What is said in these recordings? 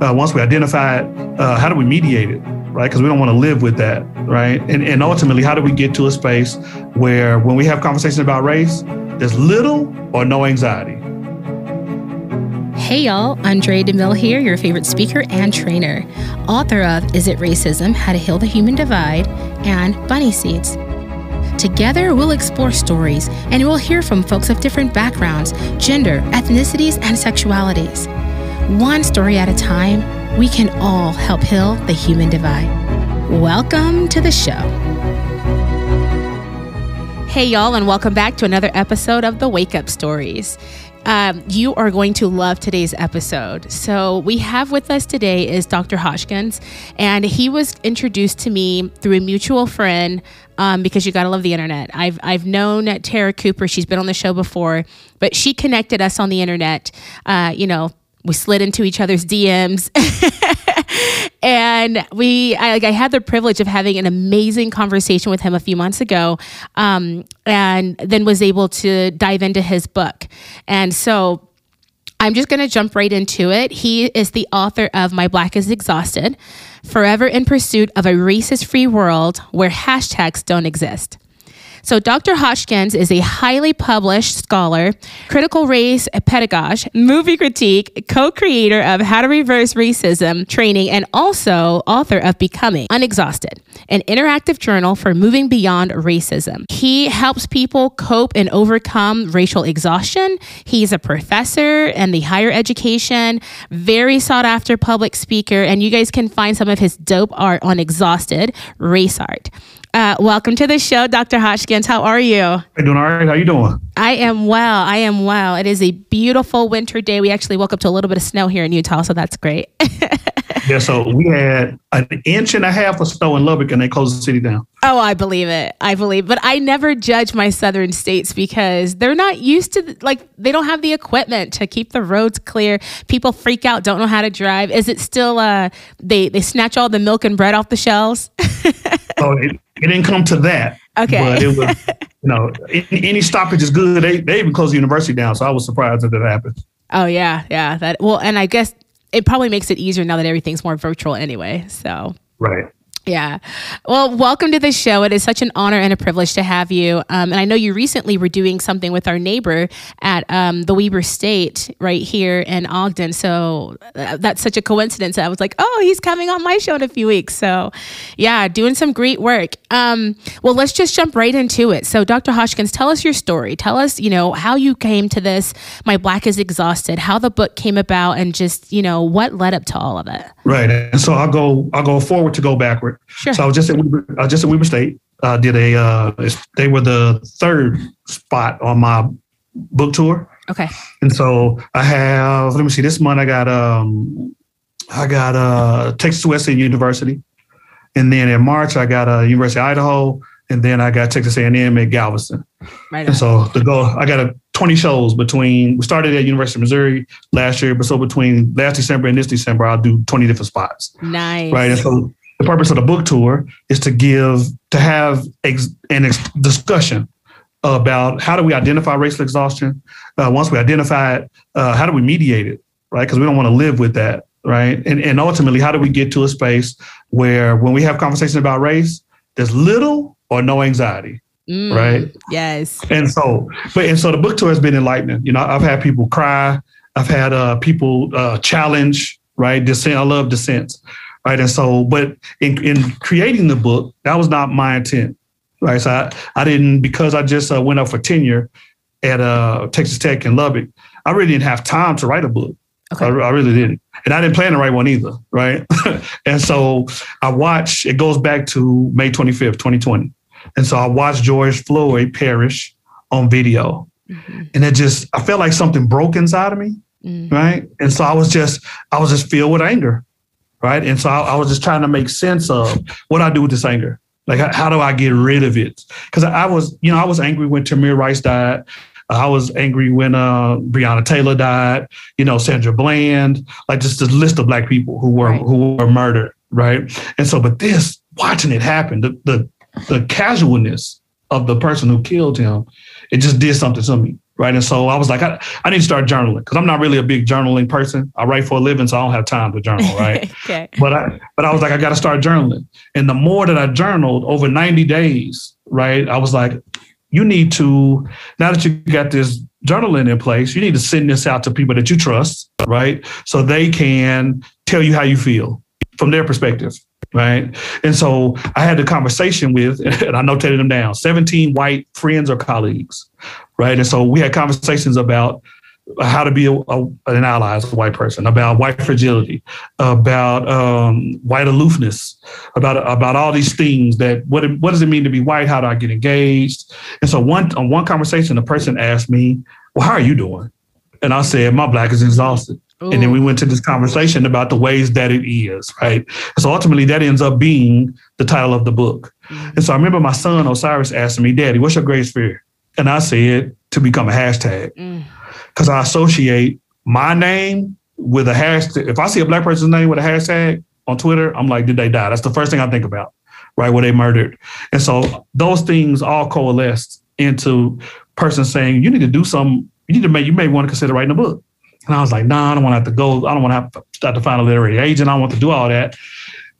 Once we identify it, how do we mediate it, right? Because we don't want to live with that, right? And ultimately, how do we get to a space where when we have conversations about race, there's little or no anxiety? Hey y'all, Andre DeMille here, your favorite speaker and trainer, author of Is It Racism? How to Heal the Human Divide and Bunny Seeds. Together, we'll explore stories and we'll hear from folks of different backgrounds, gender, ethnicities, and sexualities. One story at a time, we can all help heal the human divide. Welcome to the show. Hey y'all, and welcome back to another episode of the Wake Up Stories. You are going to love today's episode. So we have with us today is Dr. Hotchkins, and he was introduced to me through a mutual friend because you gotta love the internet. I've known Tara Cooper. She's been on the show before, but she connected us on the internet. We slid into each other's DMs. And I had the privilege of having an amazing conversation with him a few months ago, and then was able to dive into his book. And so I'm just going to jump right into it. He is the author of My Black is Exhausted, Forever in Pursuit of a Racist-Free World Where Hashtags Don't Exist. So Dr. Hotchkins is a highly published scholar, critical race pedagogue, movie critique, co-creator of How to Reverse Racism training, and also author of Becoming Unexhausted, an interactive journal for moving beyond racism. He helps people cope and overcome racial exhaustion. He's a professor in the higher education, very sought after public speaker, and you guys can find some of his dope art on Exhausted Race Art. Welcome to the show, Dr. Hotchkins. How are you? I'm doing all right. How you doing? I am well. It is a beautiful winter day. We actually woke up to a little bit of snow here in Utah, so that's great. Yeah, so we had an inch and a half of snow in Lubbock, and they closed the city down. Oh, I believe it. But I never judge my southern states because they're not used to, they don't have the equipment to keep the roads clear. People freak out, don't know how to drive. Is it still, they snatch all the milk and bread off the shelves? Oh, it didn't come to that. Okay. But it was, any stoppage is good. They even closed the university down, so I was surprised that happened. Oh, yeah. And I guess it probably makes it easier now that everything's more virtual anyway, so. Right. Yeah. Well, welcome to the show. It is such an honor and a privilege to have you. And I know you recently were doing something with our neighbor at the Weber State right here in Ogden. So that's such a coincidence. I was like, oh, he's coming on my show in a few weeks. So yeah, doing some great work. Well, let's just jump right into it. So Dr. Hotchkins, tell us your story. Tell us, how you came to this, My Black is Exhausted, how the book came about, and just, what led up to all of it. Right. And so I'll go forward to go backward. Sure. So I was just at Weber State. They were the third spot on my book tour. Okay. And so I have, this month I got Texas Western University, and then in March I got University of Idaho, and then I got Texas A and M at Galveston. Right. And so the goal, I got 20 shows we started at University of Missouri last year, but so between last December and this December, I'll do 20 different spots. Nice. Right. And so the purpose of the book tour is to have an discussion about how do we identify racial exhaustion? Once we identify it, how do we mediate it, right? Because we don't want to live with that, right? And ultimately, how do we get to a space where when we have conversations about race, there's little or no anxiety, right? Yes. And so the book tour has been enlightening. I've had people cry. I've had people challenge, right? Dissent. I love dissents. Right. And so, but in creating the book, that was not my intent. Right. So I didn't, because I just went up for tenure at Texas Tech in Lubbock. I really didn't have time to write a book. Okay. I really didn't. And I didn't plan to write one either. Right. And so it goes back to May 25th, 2020. And so I watched George Floyd perish on video. Mm-hmm. And I felt like something broke inside of me. Mm-hmm. Right. And so I was just filled with anger. Right. And so I was just trying to make sense of what I do with this anger. Like, how do I get rid of it? Because I was angry when Tamir Rice died. I was angry when Breonna Taylor died, Sandra Bland, like just a list of Black people who were murdered. Right. And so, but watching it happen, the casualness of the person who killed him, it just did something to me. Right. And so I was like, I need to start journaling because I'm not really a big journaling person. I write for a living, so I don't have time to journal. Right. Okay. But I was like, I got to start journaling. And the more that I journaled over 90 days, right, I was like, you need to, now that you got this journaling in place, you need to send this out to people that you trust. Right. So they can tell you how you feel from their perspective. Right. And so I had the conversation with, and I notated them down, 17 white friends or colleagues. Right. And so we had conversations about how to be an ally as a white person, about white fragility, about white aloofness, about all these things that what does it mean to be white? How do I get engaged? And so on one conversation, a person asked me, well, how are you doing? And I said, my black is exhausted. Ooh. And then we went to this conversation about the ways that it is, right? And so ultimately that ends up being the title of the book. And so I remember my son, Osiris, asking me, Daddy, what's your greatest fear? And I said, to become a hashtag. Because I associate my name with a hashtag. If I see a black person's name with a hashtag on Twitter, I'm like, did they die? That's the first thing I think about, right? Were they murdered? And so those things all coalesced into person saying, you need to do something. You may want to consider writing a book. And I was like, nah, I don't want to have to go. I don't want to have to start to find a literary agent. I don't want to do all that.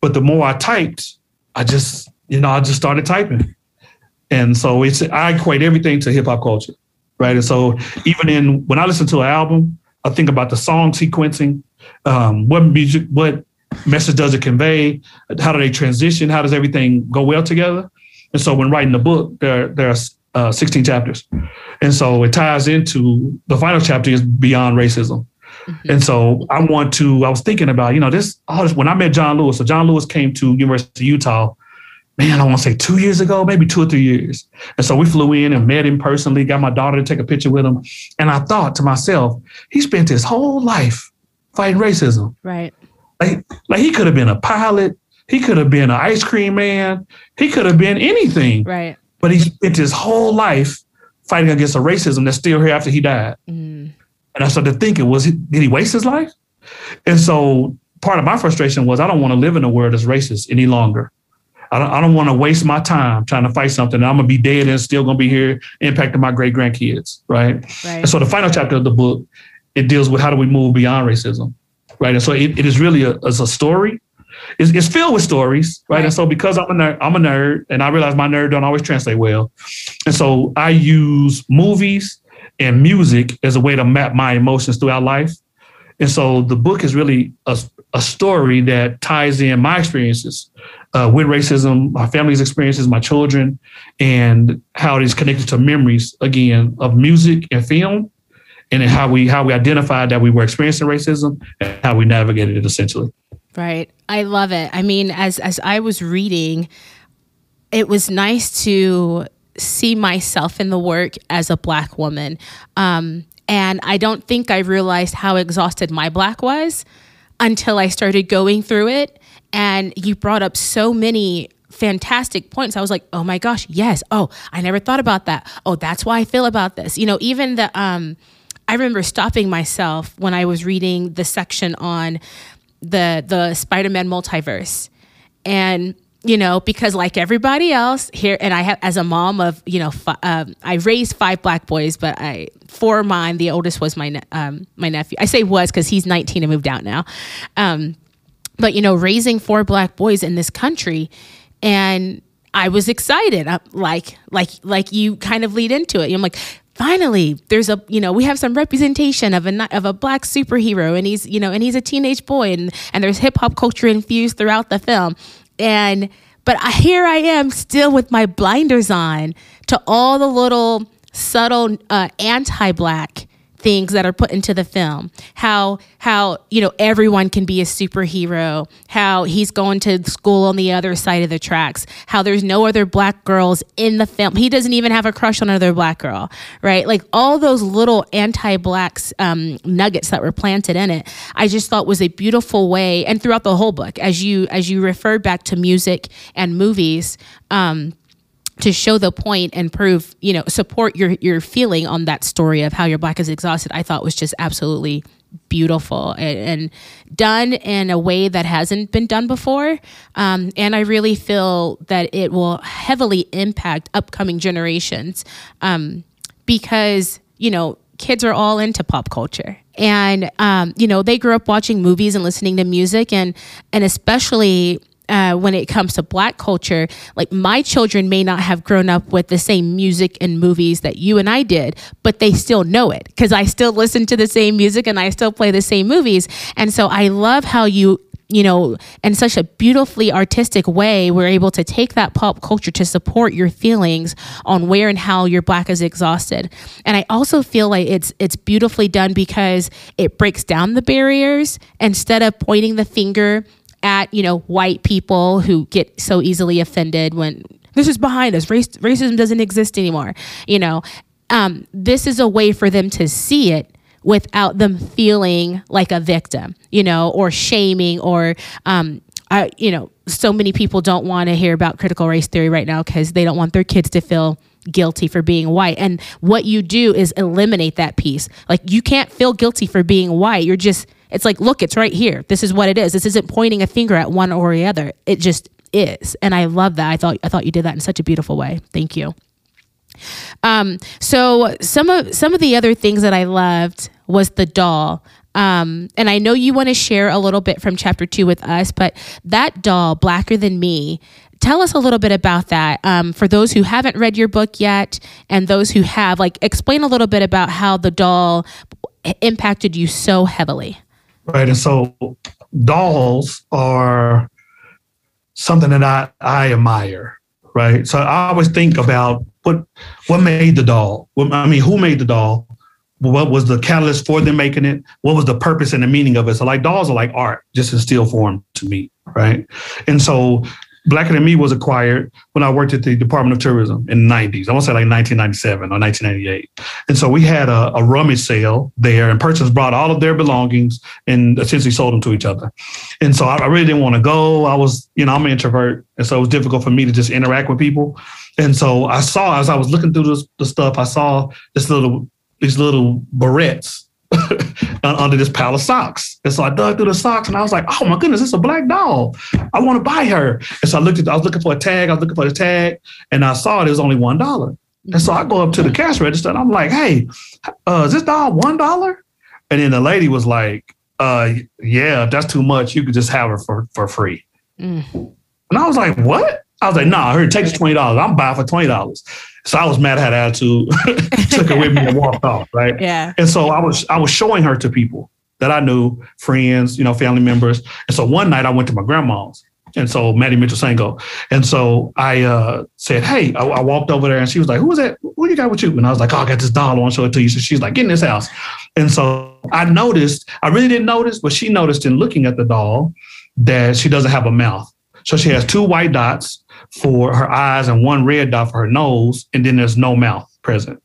But the more I typed, I just started typing. And so I equate everything to hip hop culture, right? And so even when I listen to an album, I think about the song sequencing, what music, what message does it convey? How do they transition? How does everything go well together? And so when writing the book, there are 16 chapters. And so it ties into the final chapter is Beyond Racism. Mm-hmm. And so I was thinking about, when I met John Lewis, so John Lewis came to University of Utah, man, I want to say 2 years ago, maybe 2 or 3 years. And so we flew in and met him personally, got my daughter to take a picture with him. And I thought to myself, he spent his whole life fighting racism. Right. Like he could have been a pilot. He could have been an ice cream man. He could have been anything. Right. But he spent his whole life fighting against a racism that's still here after he died. Mm. And I started thinking, did he waste his life? And so part of my frustration was I don't want to live in a world that's racist any longer. I don't want to waste my time trying to fight something. I'm going to be dead and still going to be here impacting my great-grandkids, right? And so the final chapter of the book, it deals with how do we move beyond racism, right? And so it is really a story. It's filled with stories, right? And so because I'm a nerd, and I realize my nerd don't always translate well. And so I use movies and music as a way to map my emotions throughout life. And so the book is really a story that ties in my experiences with racism, my family's experiences, my children, and how it is connected to memories, again, of music and film, and then how we identified that we were experiencing racism and how we navigated it, essentially. Right. I love it. I mean, as I was reading, it was nice to see myself in the work as a Black woman. And I don't think I realized how exhausted my Black was until I started going through it. And you brought up so many fantastic points. I was like, oh my gosh, yes. Oh, I never thought about that. Oh, that's why I feel about this. Even I remember stopping myself when I was reading the section on the Spider-Man multiverse. And because like everybody else here, and I have, as a mom of, I raised 5 Black boys, but 4 of mine, the oldest was my nephew. I say was because he's 19 and moved out now. But, raising 4 Black boys in this country, and I was excited. I'm like you kind of lead into it. I'm like, finally, there's we have some representation of a Black superhero, and he's a teenage boy, and there's hip hop culture infused throughout the film. But here I am still with my blinders on to all the little subtle anti-Black things that are put into the film. How everyone can be a superhero, how he's going to school on the other side of the tracks, how there's no other Black girls in the film. He doesn't even have a crush on another Black girl, right? Like all those little anti-Black nuggets that were planted in it, I just thought was a beautiful way. And throughout the whole book, as you referred back to music and movies, to show the point and prove, support your feeling on that story of how your Black is exhausted, I thought was just absolutely beautiful and done in a way that hasn't been done before. And I really feel that it will heavily impact upcoming generations because you know, kids are all into pop culture. And, you know, they grew up watching movies and listening to music. And especially when it comes to Black culture, like my children may not have grown up with the same music and movies that you and I did, but they still know it because I still listen to the same music and I still play the same movies. And so I love how you, you know, in such a beautifully artistic way, we're able to take that pop culture to support your feelings on where and how your Black is exhausted. And I also feel like it's beautifully done because it breaks down the barriers instead of pointing the finger at, you know, white people who get so easily offended when this is behind us, racism doesn't exist anymore. You know, this is a way for them to see it without them feeling like a victim, you know, or shaming or, you know, so many people don't want to hear about critical race theory right now because they don't want their kids to feel guilty for being white. And what you do is eliminate that piece. Like you can't feel guilty for being white. You're just, it's like, look, it's right here. This is what it is. This isn't pointing a finger at one or the other. It just is. And I love that. I thought you did that in such a beautiful way. Thank you. So some of the other things that I loved was the doll. And I know you want to share a little bit from chapter 2 with us, but that doll, Blacker Than Me, tell us a little bit about that. For those who haven't read your book yet and those who have, like, explain a little bit about how the doll impacted you so heavily. Right. And so dolls are something that I admire. Right. So I always think about what made the doll? I mean, who made the doll? What was the catalyst for them making it? What was the purpose and the meaning of it? So like dolls are like art, just in still form to me, right? And so Blacker Than Me was acquired when I worked at the Department of Tourism in the 90s. I want to say like 1997 or 1998. And so we had a rummage sale there and persons brought all of their belongings and essentially sold them to each other. And so I really didn't want to go. I was, you know, I'm an introvert. And so it was difficult for me to just interact with people. And so I saw, as I was looking through the stuff, I saw these little barrettes under this pile of socks. And so I dug through the socks and I was like, oh my goodness, it's a black doll. I want to buy her. And so I was looking for a tag and I saw it was only $1. And so I go up to the cash register and I'm like, hey, is this doll $1? And then the lady was like, yeah, that's too much. You could just have her for free. Mm. And I was like, what? I was like, nah, here, take this $20. I'm buying for $20. So I was mad at her attitude, took her with me and walked off, right? Yeah. And so I was showing her to people that I knew, friends, you know, family members. And so one night I went to my grandma's, and so Maddie Mitchell Sango. And so I said, hey, I walked over there and she was like, who is that? What do you got with you? And I was like, oh, I got this doll. I want to show it to you. So she's like, get in this house. And so I really didn't notice, but she noticed in looking at the doll that she doesn't have a mouth. So she has 2 white dots for her eyes and 1 red dot for her nose. And then there's no mouth present.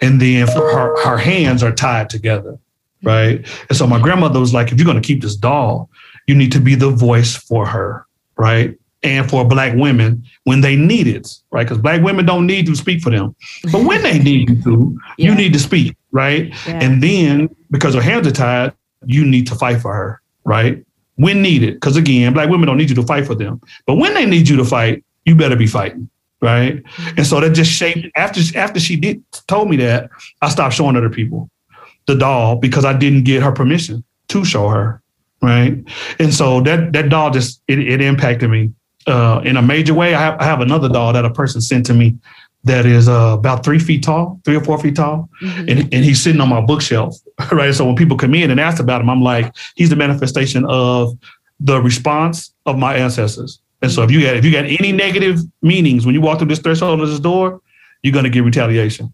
And then for her hands are tied together. Right. And so my grandmother was like, if you're going to keep this doll, you need to be the voice for her. Right. And for black women when they need it. Right. Because black women don't need to speak for them. But when they need you to, you need to speak. Right. Yeah. And then because her hands are tied, you need to fight for her. Right. When needed, because again, black women don't need you to fight for them. But when they need you to fight, you better be fighting, right? And so that just shaped, after she told me that, I stopped showing other people the doll because I didn't get her permission to show her, right? And so that doll just, it impacted me in a major way. I have another doll that a person sent to me that is about 3 feet tall, 3 or 4 feet tall. Mm-hmm. And he's sitting on my bookshelf, right? So when people come in and ask about him, I'm like, he's the manifestation of the response of my ancestors. And so if you got any negative meanings, when you walk through this threshold of this door, you're going to get retaliation,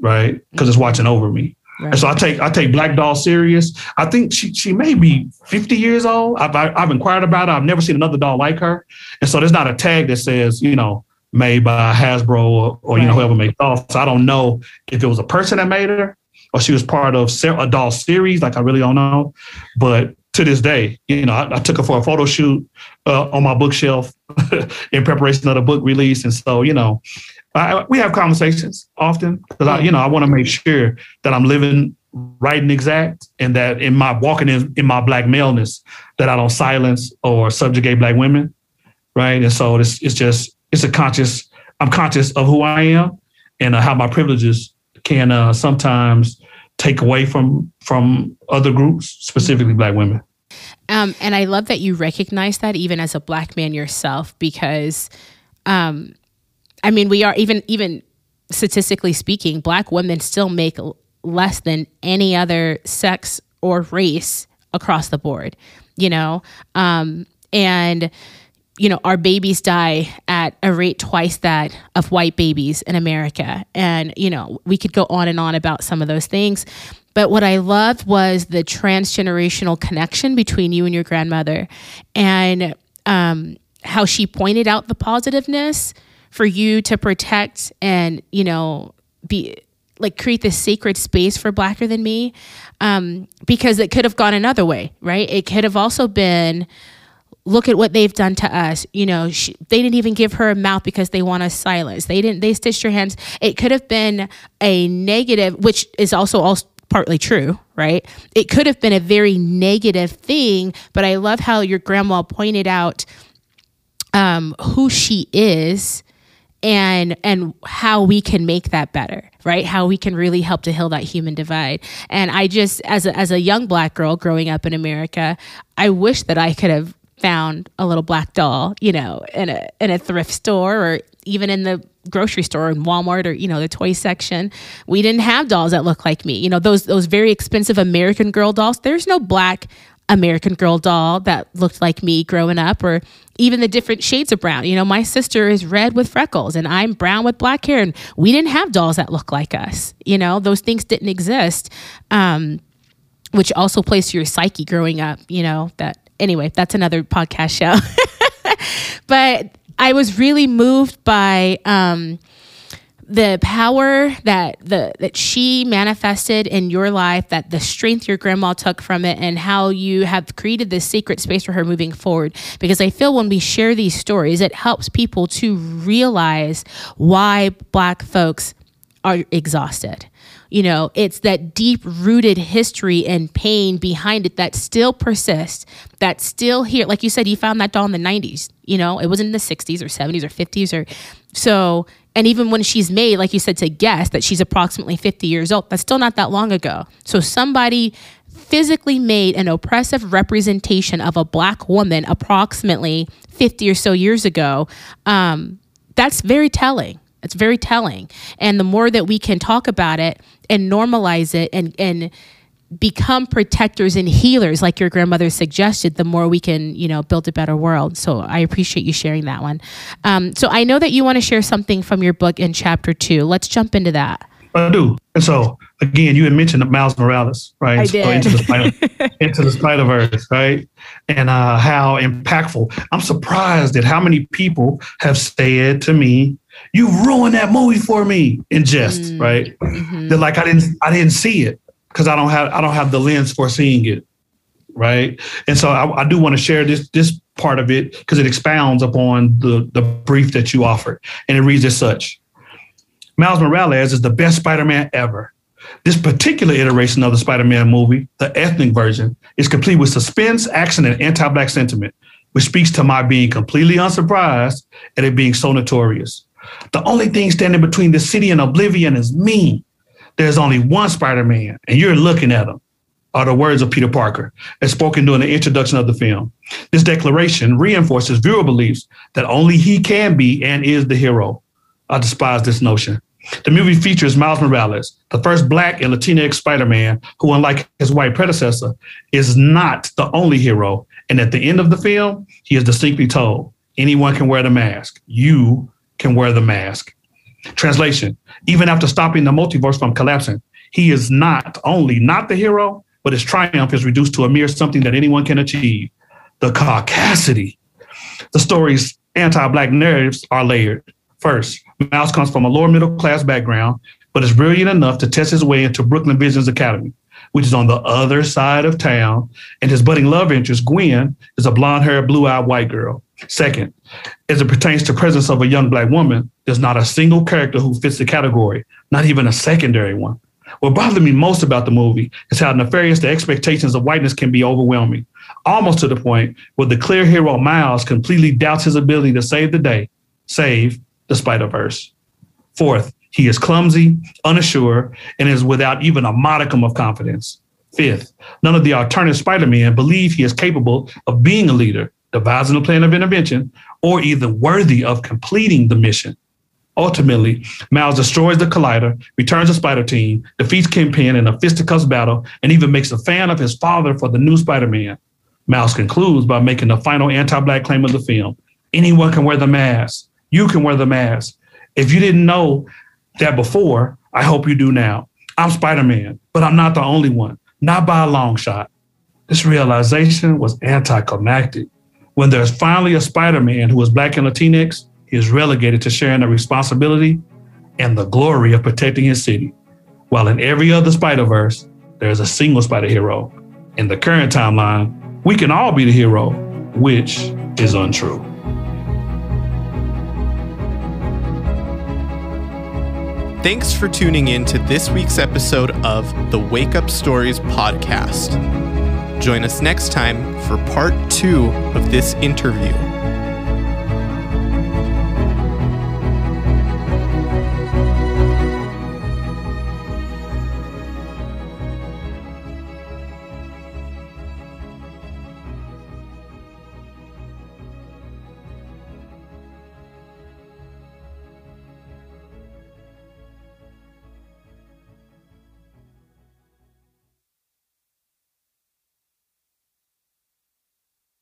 right? Because it's watching over me. Right. And so I take Black Doll serious. I think she may be 50 years old. I've inquired about her. I've never seen another doll like her. And so there's not a tag that says, you know, made by Hasbro or you know, whoever made dolls. So I don't know if it was a person that made her or she was part of a doll series. Like, I really don't know. But to this day, you know, I took her for a photo shoot on my bookshelf in preparation of the book release. And so, you know, we have conversations often because I want to make sure that I'm living right and exact, and that in my walking in my black maleness, that I don't silence or subjugate black women. Right. And so it's just, I'm conscious of who I am and how my privileges can sometimes take away from other groups, specifically Black women. And I love that you recognize that even as a Black man yourself, because, I mean, we are even statistically speaking, Black women still make less than any other sex or race across the board, you know, and, you know, our babies die at a rate twice that of white babies in America. And, you know, we could go on and on about some of those things. But what I loved was the transgenerational connection between you and your grandmother, and how she pointed out the positiveness for you to protect and, you know, be like, create this sacred space for Blacker Than Me, because it could have gone another way, right? It could have also been, look at what they've done to us. You know, they didn't even give her a mouth because they want us silenced. They stitched your hands. It could have been a negative, which is also partly true, right? It could have been a very negative thing, but I love how your grandma pointed out who she is and how we can make that better, right? How we can really help to heal that human divide. And I just, as a young Black girl growing up in America, I wish that I could have found a little Black doll, you know, in a thrift store or even in the grocery store in Walmart or, you know, the toy section. We didn't have dolls that looked like me. You know, those very expensive American Girl dolls. There's no Black American Girl doll that looked like me growing up, or even the different shades of brown. You know, my sister is red with freckles and I'm brown with black hair, and we didn't have dolls that looked like us. You know, those things didn't exist, which also plays to your psyche growing up, you know, anyway, that's another podcast show. But I was really moved by the power that she manifested in your life, that the strength your grandma took from it, and how you have created this sacred space for her moving forward. Because I feel when we share these stories, it helps people to realize why Black folks are exhausted. You know, it's that deep-rooted history and pain behind it that still persists, that's still here. Like you said, you found that doll in the 90s. You know, it wasn't in the 60s or 70s or 50s or so. And even when she's made, like you said, to guess that she's approximately 50 years old, that's still not that long ago. So somebody physically made an oppressive representation of a Black woman approximately 50 or so years ago. That's very telling. It's very telling. And the more that we can talk about it and normalize it and become protectors and healers, like your grandmother suggested, the more we can, you know, build a better world. So I appreciate you sharing that one. So I know that you want to share something from your book in chapter 2. Let's jump into that. I do. And so, again, you had mentioned Miles Morales, right? I did. So into the Spider-Verse, right? And how impactful. I'm surprised at how many people have said to me, "You ruined that movie for me," in jest, right? Mm-hmm. They're like, I didn't see it because I don't have the lens for seeing it, right? And so I do want to share this part of it because it expounds upon the brief that you offered, and it reads as such: Miles Morales is the best Spider-Man ever. This particular iteration of the Spider-Man movie, the ethnic version, is complete with suspense, action, and anti-Black sentiment, which speaks to my being completely unsurprised at it being so notorious. The only thing standing between the city and oblivion is me. There's only one Spider-Man, and you're looking at him, are the words of Peter Parker, as spoken during the introduction of the film. This declaration reinforces viewer beliefs that only he can be and is the hero. I despise this notion. The movie features Miles Morales, the first Black and Latinx Spider-Man, who, unlike his white predecessor, is not the only hero. And at the end of the film, he is distinctly told, anyone can wear the mask. You can wear the mask. Translation: even after stopping the multiverse from collapsing, he is not only not the hero, but his triumph is reduced to a mere something that anyone can achieve. The caucasity. The story's anti-Black narratives are layered. First, Miles comes from a lower middle class background, but is brilliant enough to test his way into Brooklyn Visions Academy, which is on the other side of town, and his budding love interest, Gwen, is a blonde-haired, blue-eyed white girl. Second, as it pertains to presence of a young Black woman, there's not a single character who fits the category, not even a secondary one. What bothered me most about the movie is how nefarious the expectations of whiteness can be overwhelming, almost to the point where the clear hero Miles completely doubts his ability to save the day, save the Spider-Verse. Fourth, He is clumsy, unsure, and is without even a modicum of confidence. Fifth, none of the alternate Spider-Man believe he is capable of being a leader, devising a plan of intervention, or even worthy of completing the mission. Ultimately, Miles destroys the collider, returns the Spider Team, defeats Kingpin in a fisticuffs battle, and even makes a fan of his father for the new Spider-Man. Miles concludes by making the final anti-Black claim of the film. Anyone can wear the mask. You can wear the mask. If you didn't know that before, I hope you do now. I'm Spider-Man, but I'm not the only one. Not by a long shot. This realization was anticlimactic. When there's finally a Spider-Man who is Black and Latinx, he is relegated to sharing the responsibility and the glory of protecting his city. While in every other Spider-Verse, there is a single spider hero. In the current timeline, we can all be the hero, which is untrue. Thanks for tuning in to this week's episode of the Wake Up Stories podcast. Join us next time for part 2 of this interview.